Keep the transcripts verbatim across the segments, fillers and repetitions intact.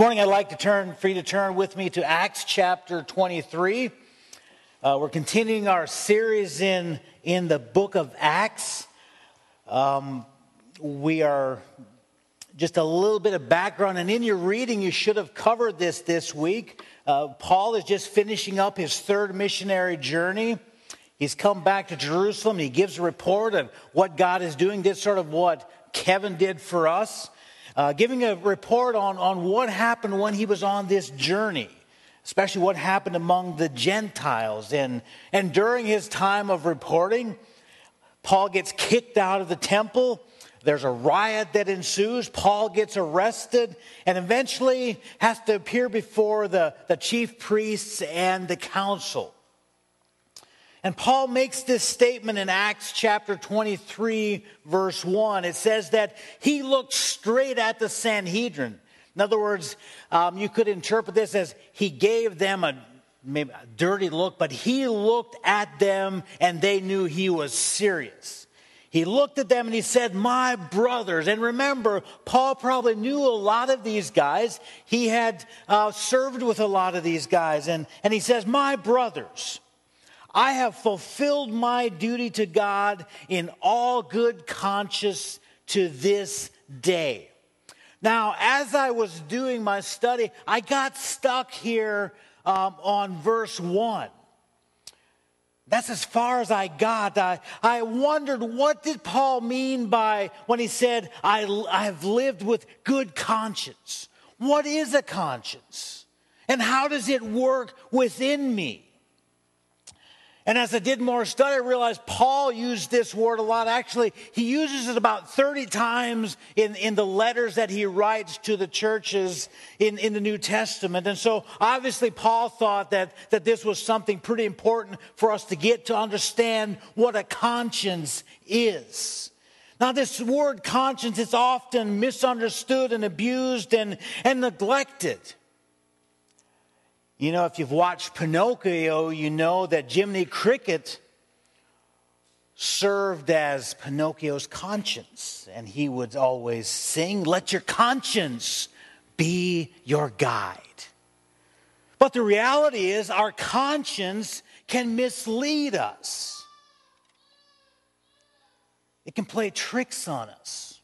morning I'd like to turn, for you to turn with me to Acts chapter twenty-three. Uh, we're continuing our series in, in the book of Acts. Um, we are just a little bit of background, and in your reading you should have covered this this week. Uh, Paul is just finishing up his third missionary journey. He's come back to Jerusalem. He gives a report of what God is doing. This sort of what Kevin did for us. Uh, giving a report on, on what happened when he was on this journey, especially what happened among the Gentiles. And, and during his time of reporting, Paul gets kicked out of the temple. There's a riot that ensues. Paul gets arrested and eventually has to appear before the, the chief priests and the council. And Paul makes this statement in Acts chapter twenty-three, verse one. It says that he looked straight at the Sanhedrin. In other words, um, you could interpret this as he gave them a, maybe a dirty look, but he looked at them and they knew he was serious. He looked at them and he said, "My brothers." And remember, Paul probably knew a lot of these guys. He had uh, served with a lot of these guys. And, and he says, "My brothers, I have fulfilled my duty to God in all good conscience to this day. Now, as I was doing my study, I got stuck here um, on verse one. That's as far as I got. I, I wondered, what did Paul mean by when he said, I, I have lived with good conscience? What is a conscience? And how does it work within me?" And as I did more study, I realized Paul used this word a lot. Actually, he uses it about thirty times in, in the letters that he writes to the churches in, in the New Testament. And so obviously Paul thought that, that this was something pretty important for us to get to understand what a conscience is. Now, this word conscience is often misunderstood and abused and, and neglected. You know, if you've watched Pinocchio, you know that Jiminy Cricket served as Pinocchio's conscience. And he would always sing, "Let your conscience be your guide." But the reality is our conscience can mislead us. It can play tricks on us.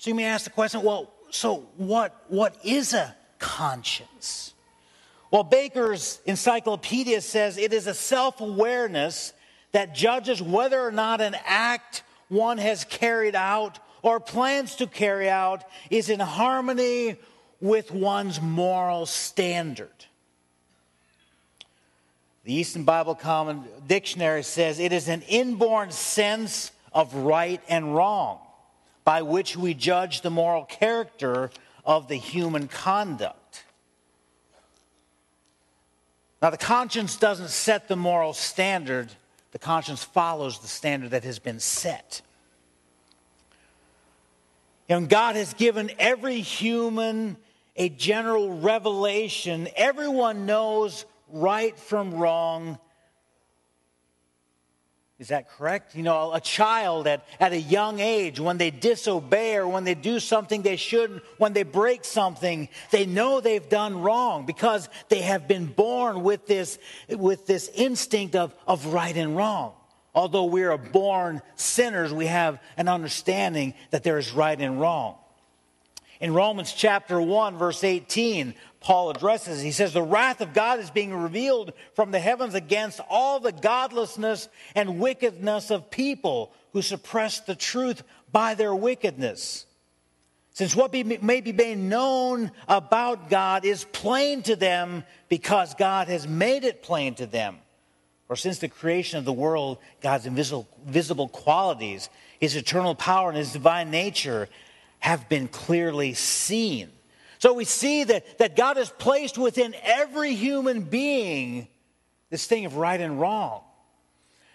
So you may ask the question, well, so what? what is a conscience? Well, Baker's encyclopedia says it is a self-awareness that judges whether or not an act one has carried out or plans to carry out is in harmony with one's moral standard. The Eastern Bible Common Dictionary says it is an inborn sense of right and wrong by which we judge the moral character of the human conduct. Now, the conscience doesn't set the moral standard. The conscience follows the standard that has been set. And God has given every human a general revelation. Everyone knows right from wrong. Is that correct? You know, a child at, at a young age, when they disobey or when they do something they shouldn't, when they break something, they know they've done wrong because they have been born with this, with this instinct of, of right and wrong. Although we are born sinners, we have an understanding that there is right and wrong. In Romans chapter one, verse eighteen, Paul addresses, he says, "The wrath of God is being revealed from the heavens against all the godlessness and wickedness of people who suppress the truth by their wickedness. Since what be, may be made known about God is plain to them because God has made it plain to them. For since the creation of the world, God's invisible visible qualities, his eternal power and his divine nature have been clearly seen." So we see that, that God has placed within every human being this thing of right and wrong.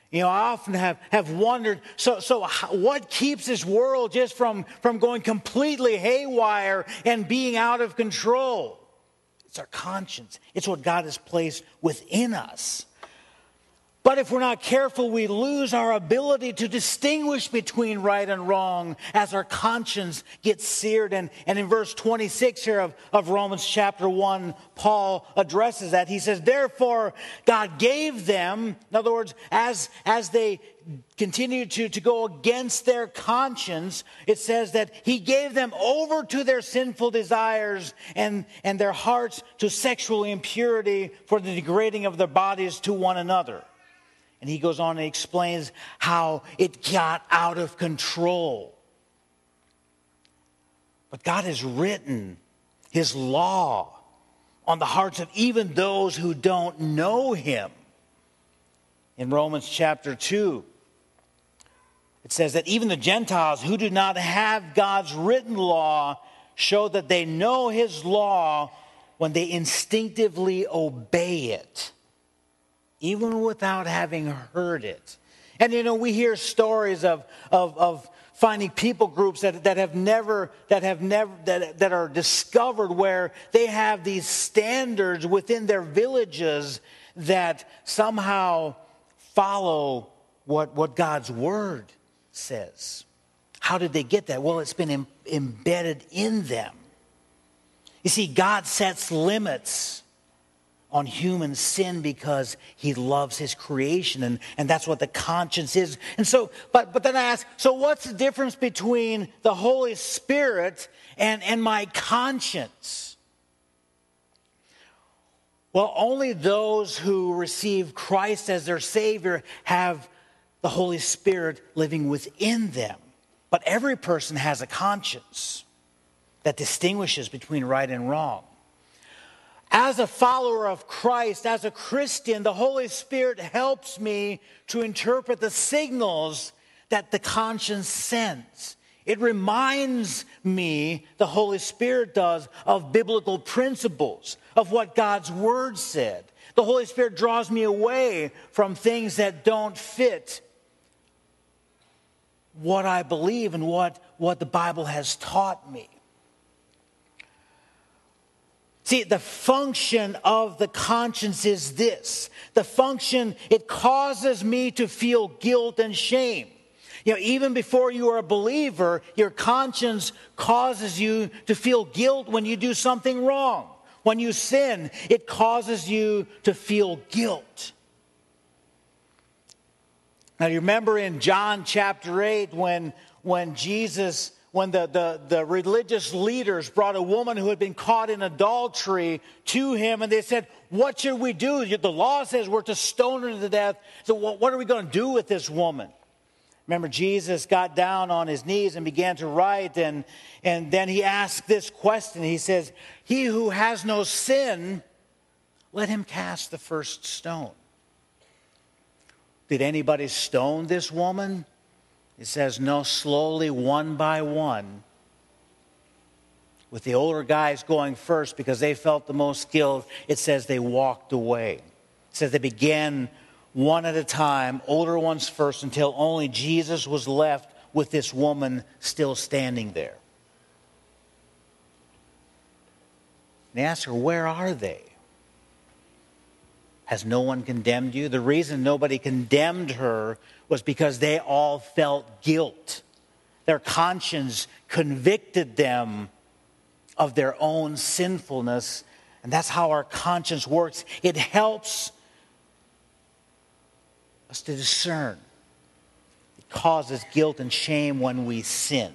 You know, I often have, have wondered, so, so what keeps this world just from, from going completely haywire and being out of control? It's our conscience. It's what God has placed within us. But if we're not careful, we lose our ability to distinguish between right and wrong as our conscience gets seared. And, and in verse twenty-six here of, of Romans chapter one, Paul addresses that. He says, therefore, God gave them, in other words, as, as they continue to, to go against their conscience, it says that he gave them over to their sinful desires and, and their hearts to sexual impurity for the degrading of their bodies to one another. And he goes on and explains how it got out of control. But God has written his law on the hearts of even those who don't know him. In Romans chapter two, it says that even the Gentiles who do not have God's written law show that they know his law when they instinctively obey it, even without having heard it. And, you know, we hear stories of, of, of finding people groups that, that have never, that have never, that, that are discovered where they have these standards within their villages that somehow follow what, what God's word says. How did they get that? Well, it's been em- embedded in them. You see, God sets limits on human sin because he loves his creation, and, and that's what the conscience is. And so, but but then I ask, so what's the difference between the Holy Spirit and, and my conscience? Well, only those who receive Christ as their Savior have the Holy Spirit living within them. But every person has a conscience that distinguishes between right and wrong. As a follower of Christ, as a Christian, the Holy Spirit helps me to interpret the signals that the conscience sends. It reminds me, the Holy Spirit does, of biblical principles, of what God's word said. The Holy Spirit draws me away from things that don't fit what I believe and what, what the Bible has taught me. See, the function of the conscience is this. The function, it causes me to feel guilt and shame. You know, even before you are a believer, your conscience causes you to feel guilt when you do something wrong. When you sin, it causes you to feel guilt. Now, you remember in John chapter eight when, when Jesus... When the, the, the religious leaders brought a woman who had been caught in adultery to him, and they said, what should we do? The law says we're to stone her to death. So what are we going to do with this woman? Remember, Jesus got down on his knees and began to write, and, and then he asked this question. He says, he who has no sin, let him cast the first stone. Did anybody stone this woman? It says, no, slowly, one by one, with the older guys going first because they felt the most guilt, it says they walked away. It says they began one at a time, older ones first, until only Jesus was left with this woman still standing there. And they asked her, where are they? Has no one condemned you? The reason nobody condemned her was because they all felt guilt. Their conscience convicted them of their own sinfulness. And that's how our conscience works. It helps us to discern. It causes guilt and shame when we sin.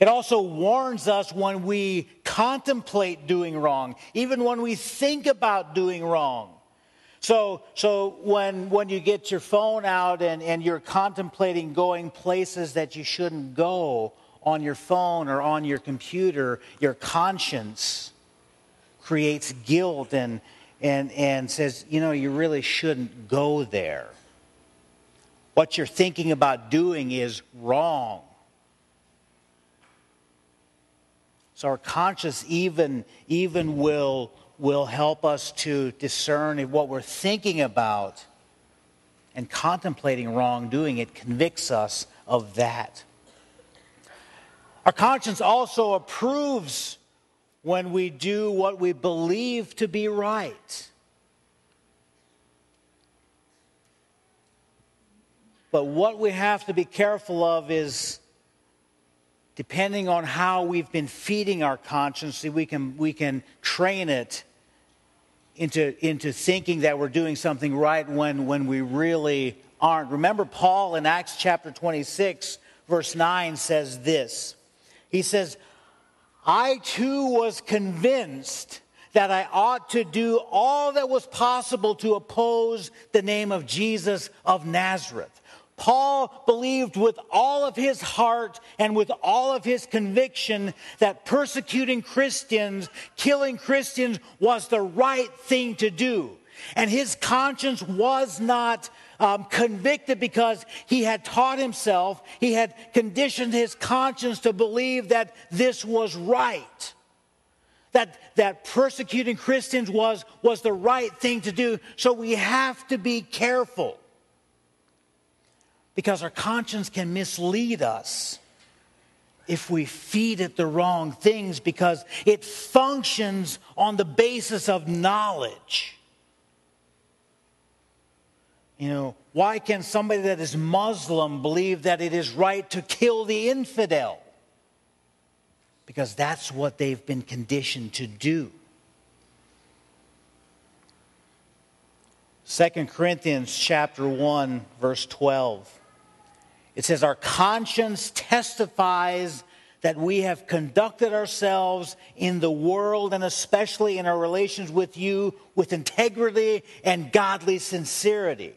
It also warns us when we contemplate doing wrong, even when we think about doing wrong. So, so when, when you get your phone out and, and you're contemplating going places that you shouldn't go on your phone or on your computer, your conscience creates guilt and, and, and says, you know, you really shouldn't go there. What you're thinking about doing is wrong. So our conscience even, even will, will help us to discern if what we're thinking about and contemplating wrongdoing. It convicts us of that. Our conscience also approves when we do what we believe to be right. But what we have to be careful of is, depending on how we've been feeding our conscience, we can we can train it into into thinking that we're doing something right when when we really aren't. Remember, Paul in Acts chapter twenty-six, verse nine says this. He says, "I too was convinced that I ought to do all that was possible to oppose the name of Jesus of Nazareth." Paul believed with all of his heart and with all of his conviction that persecuting Christians, killing Christians, was the right thing to do. And his conscience was not um, convicted because he had taught himself, he had conditioned his conscience to believe that this was right. That, that persecuting Christians was, was the right thing to do. So we have to be careful, because our conscience can mislead us if we feed it the wrong things, because it functions on the basis of knowledge. You know, why can somebody that is Muslim believe that it is right to kill the infidel? Because that's what they've been conditioned to do. Second Corinthians chapter one, verse twelve. It says, "Our conscience testifies that we have conducted ourselves in the world and especially in our relations with you with integrity and godly sincerity."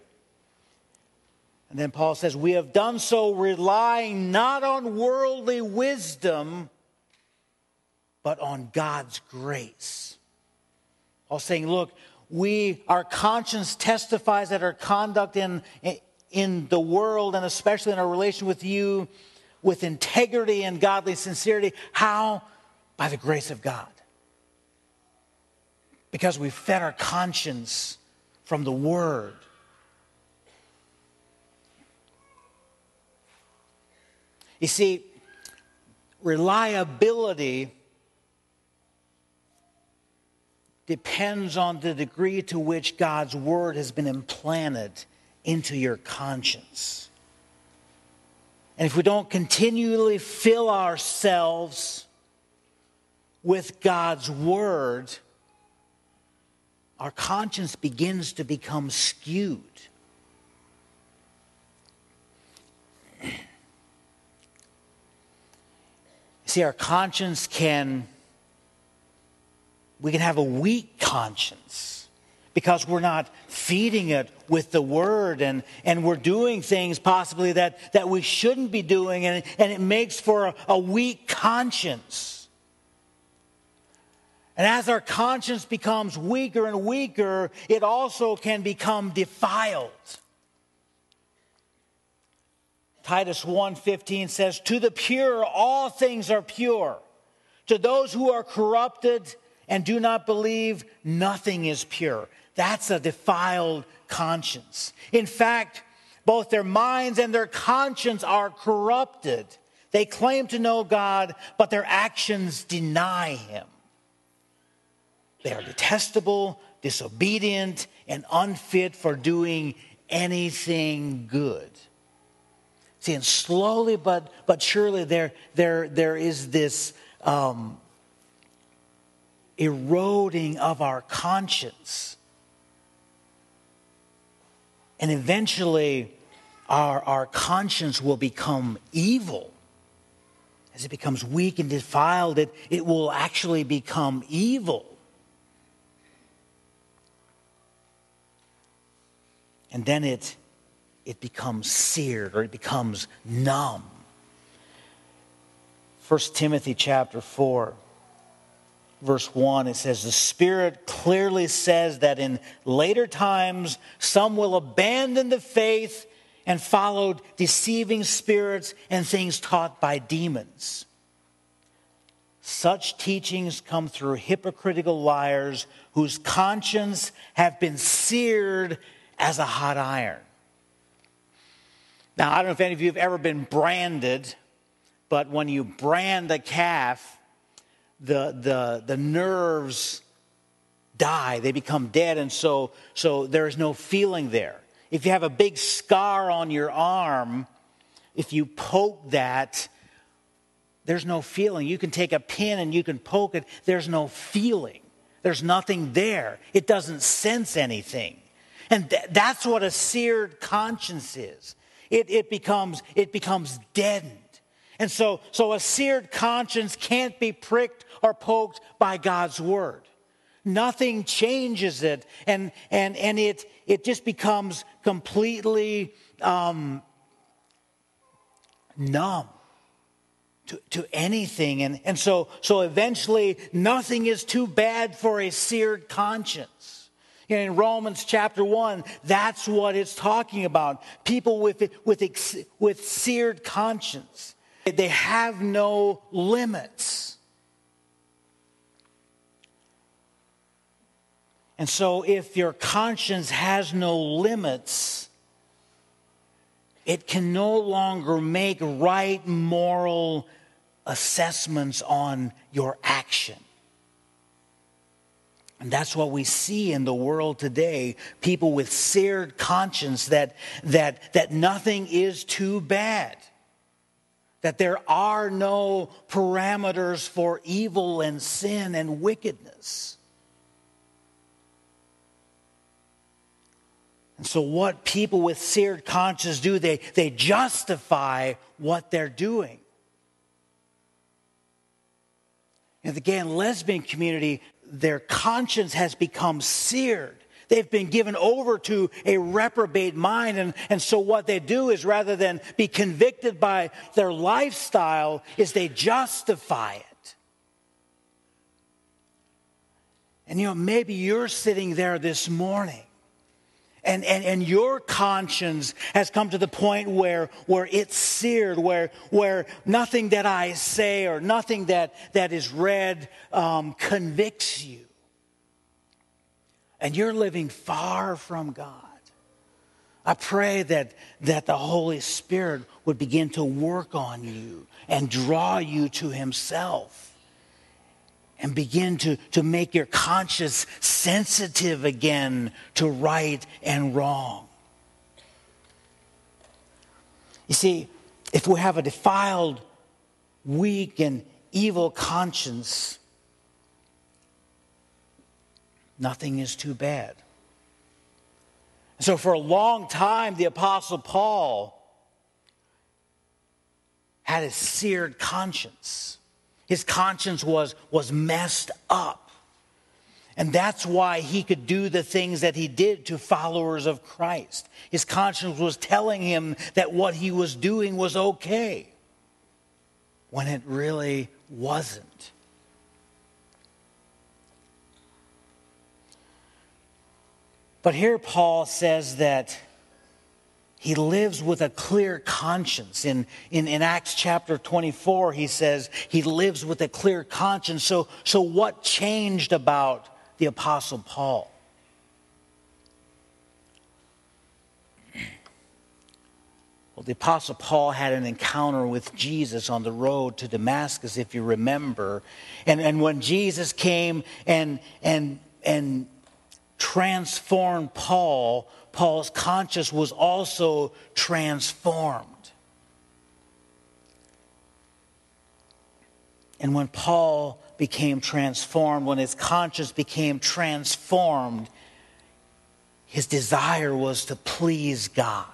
And then Paul says, "We have done so relying not on worldly wisdom, but on God's grace." Paul's saying, look, we, our conscience testifies that our conduct in, in the world and especially in our relation with you with integrity and godly sincerity. How? By the grace of God. Because we fed our conscience from the Word. You see, reliability depends on the degree to which God's Word has been implanted into your conscience. And if we don't continually fill ourselves with God's Word, our conscience begins to become skewed. See, our conscience can... We can have a weak conscience because we're not feeding it with the Word, and, and we're doing things possibly that, that we shouldn't be doing, and, and it makes for a, a weak conscience. And as our conscience becomes weaker and weaker, it also can become defiled. Titus one fifteen says, "To the pure all things are pure. To those who are corrupted and do not believe, nothing is pure." That's a defiled conscience. In fact, both their minds and their conscience are corrupted. They claim to know God, but their actions deny Him. They are detestable, disobedient, and unfit for doing anything good. See, and slowly but, but surely there, there, there is this... Um, eroding of our conscience. And eventually our, our conscience will become evil. As it becomes weak and defiled, it, it will actually become evil. And then it, it becomes seared, or it becomes numb. First Timothy chapter four. Verse one, it says, "The Spirit clearly says that in later times some will abandon the faith and follow deceiving spirits and things taught by demons. Such teachings come through hypocritical liars whose conscience have been seared as a hot iron." Now, I don't know if any of you have ever been branded, but when you brand a calf, The, the the nerves die, they become dead, and so so there is no feeling there. If you have a big scar on your arm, if you poke that, there's no feeling. You can take a pin and you can poke it. There's no feeling. There's nothing there. It doesn't sense anything. And th- that's what a seared conscience is. It, it becomes it becomes deadened. And so, so a seared conscience can't be pricked or poked by God's word. Nothing changes it, and and and it it just becomes completely um, numb to, to anything, and and so so eventually nothing is too bad for a seared conscience. You know, in Romans chapter one, that's what it's talking about. People with with with seared conscience, they have no limits. And so if your conscience has no limits, it can no longer make right moral assessments on your action. And that's what we see in the world today, people with seared conscience, that that that nothing is too bad, that there are no parameters for evil and sin and wickedness. And so what people with seared conscience do, they, they justify what they're doing. And again, lesbian community, their conscience has become seared. They've been given over to a reprobate mind. And, and so what they do is, rather than be convicted by their lifestyle, is they justify it. And you know, maybe you're sitting there this morning, And, and and your conscience has come to the point where where it's seared, where where nothing that I say or nothing that, that is read um, convicts you. And you're living far from God. I pray that that the Holy Spirit would begin to work on you and draw you to Himself, and begin to, to make your conscience sensitive again to right and wrong. You see, if we have a defiled, weak, and evil conscience, nothing is too bad. So for a long time, the Apostle Paul had a seared conscience. His conscience was, was messed up. And that's why he could do the things that he did to followers of Christ. His conscience was telling him that what he was doing was okay, when it really wasn't. But here Paul says that he lives with a clear conscience. In, in, in Acts chapter twenty-four, he says he lives with a clear conscience. So, so what changed about the Apostle Paul? Well, the Apostle Paul had an encounter with Jesus on the road to Damascus, if you remember. And, and when Jesus came and, and, and transformed Paul, Paul's conscience was also transformed. And when Paul became transformed, when his conscience became transformed, his desire was to please God.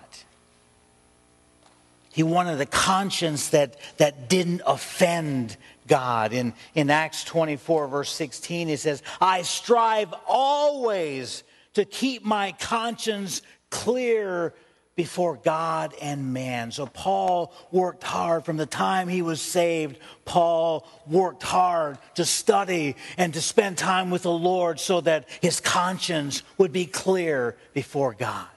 He wanted a conscience that, that didn't offend God. In, in Acts twenty-four, verse sixteen, he says, "I strive always to keep my conscience clear before God and man." So Paul worked hard. From the time he was saved, Paul worked hard to study and to spend time with the Lord so that his conscience would be clear before God.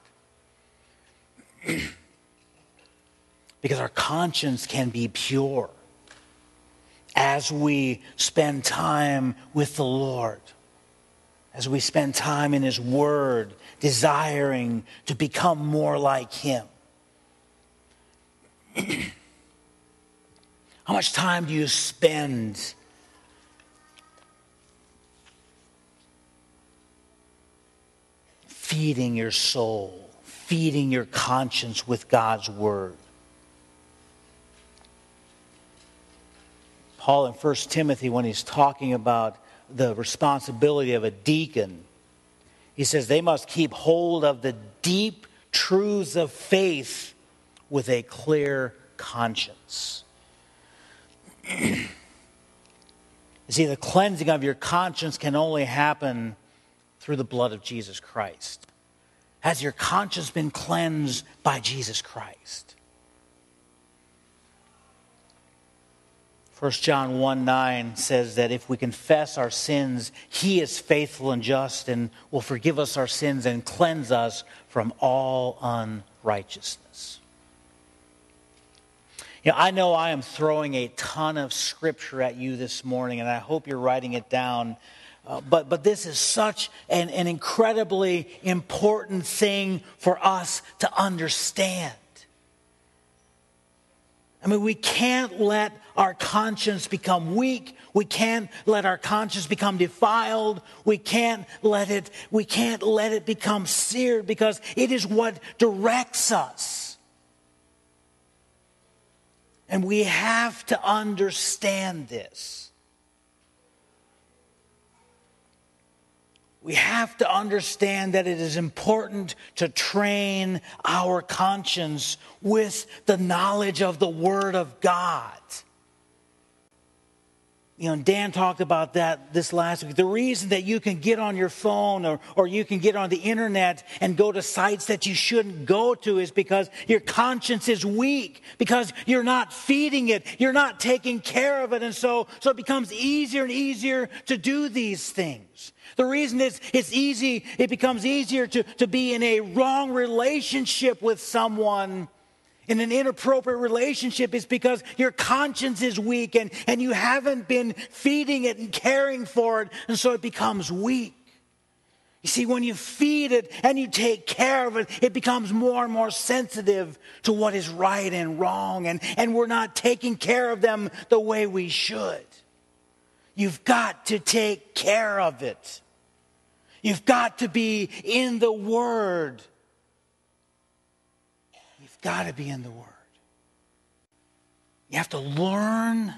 Because our conscience can be pure as we spend time with the Lord, as we spend time in His Word, desiring to become more like Him. How much time do you spend feeding your soul, feeding your conscience with God's word. Paul in First Timothy, when he's talking about the responsibility of a deacon, he says they must keep hold of the deep truths of faith with a clear conscience. You see, the cleansing of your conscience can only happen through the blood of Jesus Christ. Has your conscience been cleansed by Jesus Christ? First John one nine says that if we confess our sins, he is faithful and just and will forgive us our sins and cleanse us from all unrighteousness. You know, I know I am throwing a ton of scripture at you this morning, and I hope you're writing it down. Uh, but, but this is such an, an incredibly important thing for us to understand. I mean, we can't let our conscience become weak. We can't let our conscience become defiled. We can't let it, we can't let it become seared, because it is what directs us. And we have to understand this. We have to understand that it is important to train our conscience with the knowledge of the Word of God. You know, Dan talked about that this last week. The reason that you can get on your phone or, or you can get on the internet and go to sites that you shouldn't go to is because your conscience is weak, because you're not feeding it, you're not taking care of it, and so, so it becomes easier and easier to do these things. The reason is it's easy, it becomes easier to, to be in a wrong relationship with someone, in an inappropriate relationship, is because your conscience is weak and, and you haven't been feeding it and caring for it, and so it becomes weak. You see, when you feed it and you take care of it, it becomes more and more sensitive to what is right and wrong, and, and we're not taking care of them the way we should. You've got to take care of it. You've got to be in the Word. You've got to be in the Word. You have to learn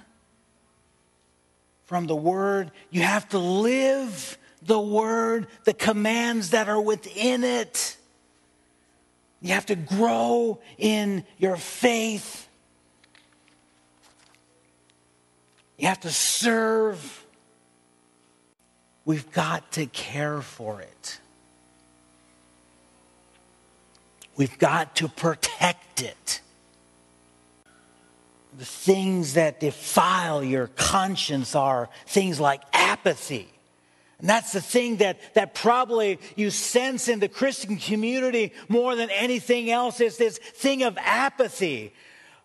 from the Word. You have to live the Word, the commands that are within it. You have to grow in your faith. You have to serve. We've got to care for it. We've got to protect it. The things that defile your conscience are things like apathy. And that's the thing that, that probably you sense in the Christian community more than anything else, is this thing of apathy,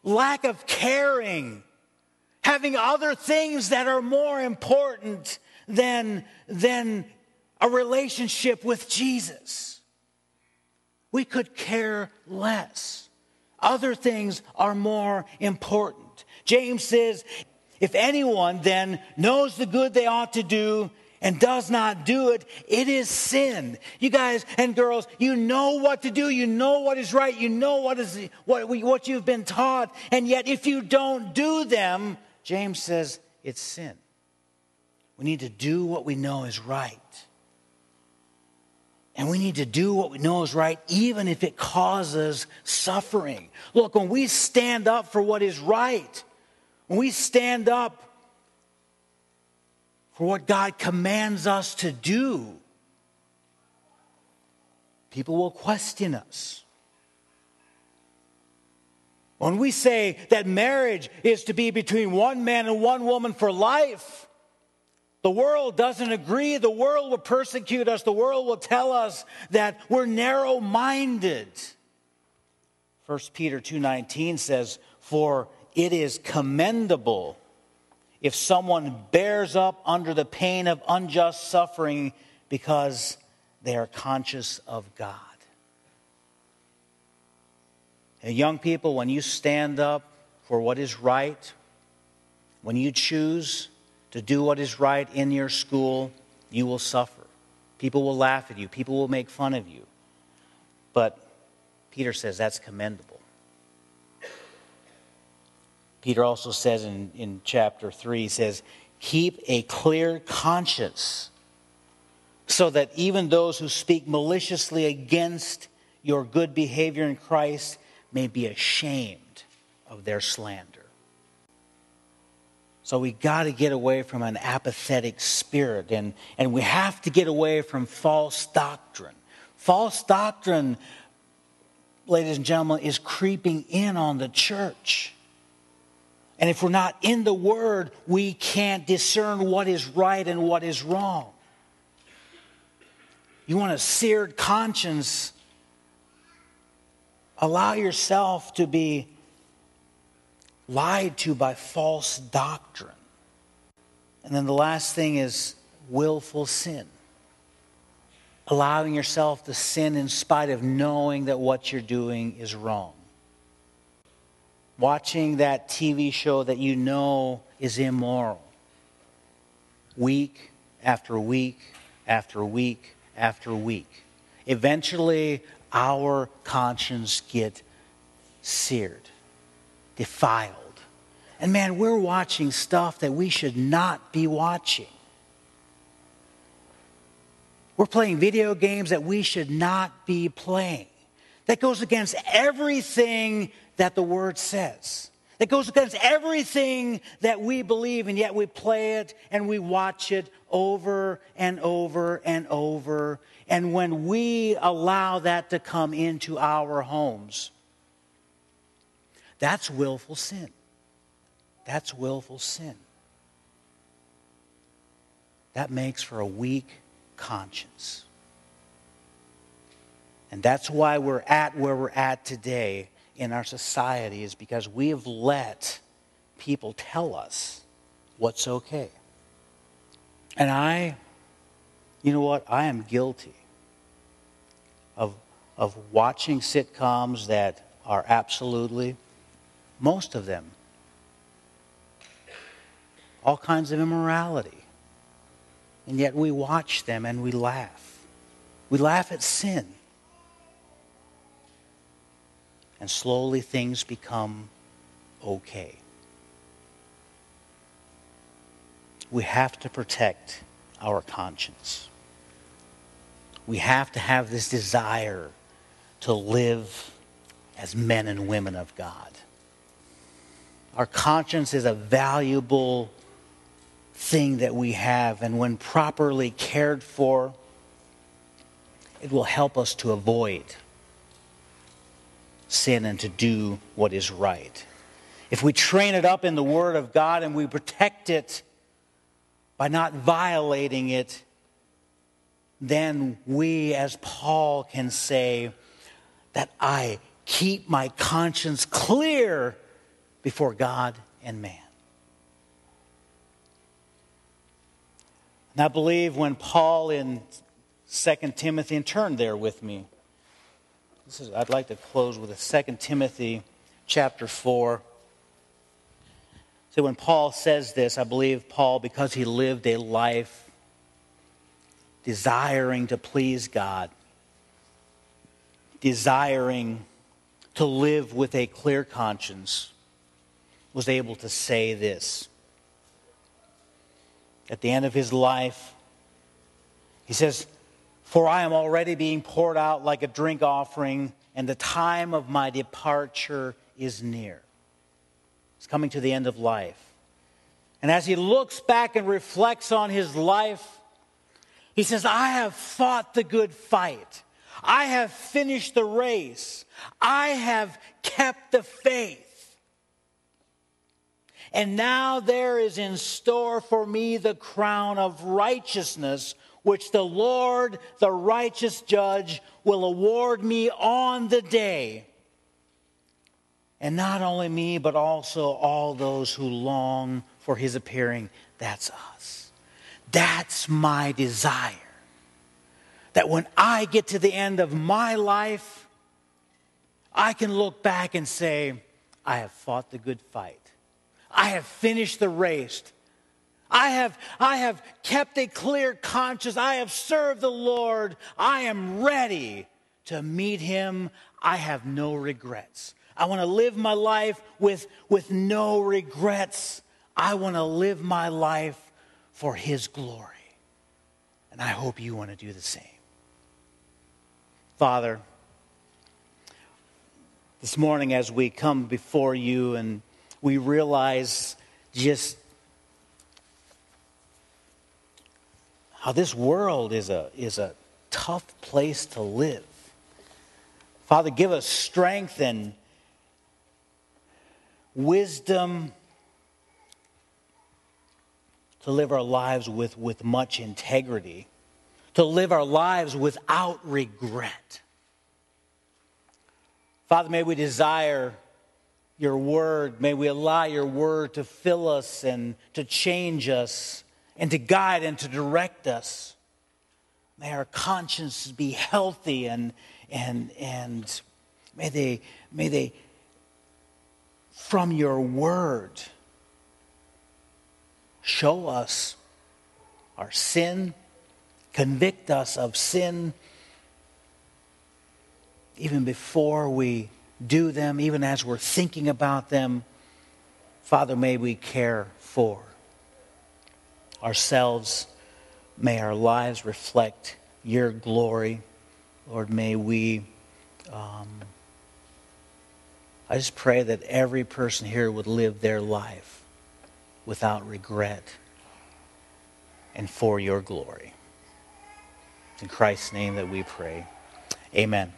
lack of caring, having other things that are more important than, than a relationship with Jesus. We could care less. Other things are more important. James says, if anyone then knows the good they ought to do and does not do it, it is sin. You guys and girls, you know what to do. You know what is right. You know what is what, what you've been taught. And yet if you don't do them, James says it's sin. We need to do what we know is right. And we need to do what we know is right even if it causes suffering. Look, when we stand up for what is right, when we stand up for what God commands us to do, people will question us. When we say that marriage is to be between one man and one woman for life, the world doesn't agree. The world will persecute us. The world will tell us that we're narrow-minded. First Peter two nineteen says, "For it is commendable if someone bears up under the pain of unjust suffering because they are conscious of God." And young people, when you stand up for what is right, when you choose to do what is right in your school, you will suffer. People will laugh at you. People will make fun of you. But Peter says that's commendable. Peter also says in, in chapter three, he says, keep a clear conscience so that even those who speak maliciously against your good behavior in Christ may be ashamed of their slander. So we got to get away from an apathetic spirit, and, and we have to get away from false doctrine. False doctrine, ladies and gentlemen, is creeping in on the church. And if we're not in the Word, we can't discern what is right and what is wrong. You want a seared conscience? Allow yourself to be lied to by false doctrine. And then the last thing is willful sin. Allowing yourself to sin in spite of knowing that what you're doing is wrong. Watching that T V show that you know is immoral. Week after week after week after week. Eventually, our conscience gets seared, defiled. And man, we're watching stuff that we should not be watching. We're playing video games that we should not be playing. That goes against everything that the Word says. That goes against everything that we believe, and yet we play it and we watch it over and over and over. And when we allow that to come into our homes, that's willful sin. That's willful sin. That makes for a weak conscience. And that's why we're at where we're at today in our society, is because we have let people tell us what's okay. And I, you know what, I am guilty of, of watching sitcoms that are absolutely, most of them, all kinds of immorality. And yet we watch them and we laugh. We laugh at sin. And slowly things become okay. We have to protect our conscience. We have to have this desire to live as men and women of God. Our conscience is a valuable thing that we have, and when properly cared for, it will help us to avoid sin and to do what is right. If we train it up in the Word of God and we protect it by not violating it, then we, as Paul can say, that I keep my conscience clear before God and man. And I believe when Paul in Second Timothy, and turn there with me, This is, I'd like to close with a Second Timothy chapter four. So when Paul says this, I believe Paul, because he lived a life desiring to please God, desiring to live with a clear conscience, was able to say this. At the end of his life, he says, "For I am already being poured out like a drink offering, and the time of my departure is near." He's coming to the end of life. And as he looks back and reflects on his life, he says, "I have fought the good fight. I have finished the race. I have kept the faith. And now there is in store for me the crown of righteousness, which the Lord, the righteous judge, will award me on the day. And not only me, but also all those who long for his appearing." That's us. That's my desire. That when I get to the end of my life, I can look back and say, I have fought the good fight. I have finished the race. I have, I have kept a clear conscience. I have served the Lord. I am ready to meet him. I have no regrets. I want to live my life with, with no regrets. I want to live my life for his glory. And I hope you want to do the same. Father, this morning as we come before you and we realize just how this world is a, is a tough place to live. Father, give us strength and wisdom to live our lives with, with much integrity, to live our lives without regret. Father, may we desire your word. May we allow your word to fill us and to change us and to guide and to direct us. May our consciences be healthy and and and may they may they from your word show us our sin, convict us of sin even before we do them, even as we're thinking about them. Father, may we care for ourselves. May our lives reflect your glory. Lord, may we, um, I just pray that every person here would live their life without regret, and for your glory. It's in Christ's name that we pray. Amen.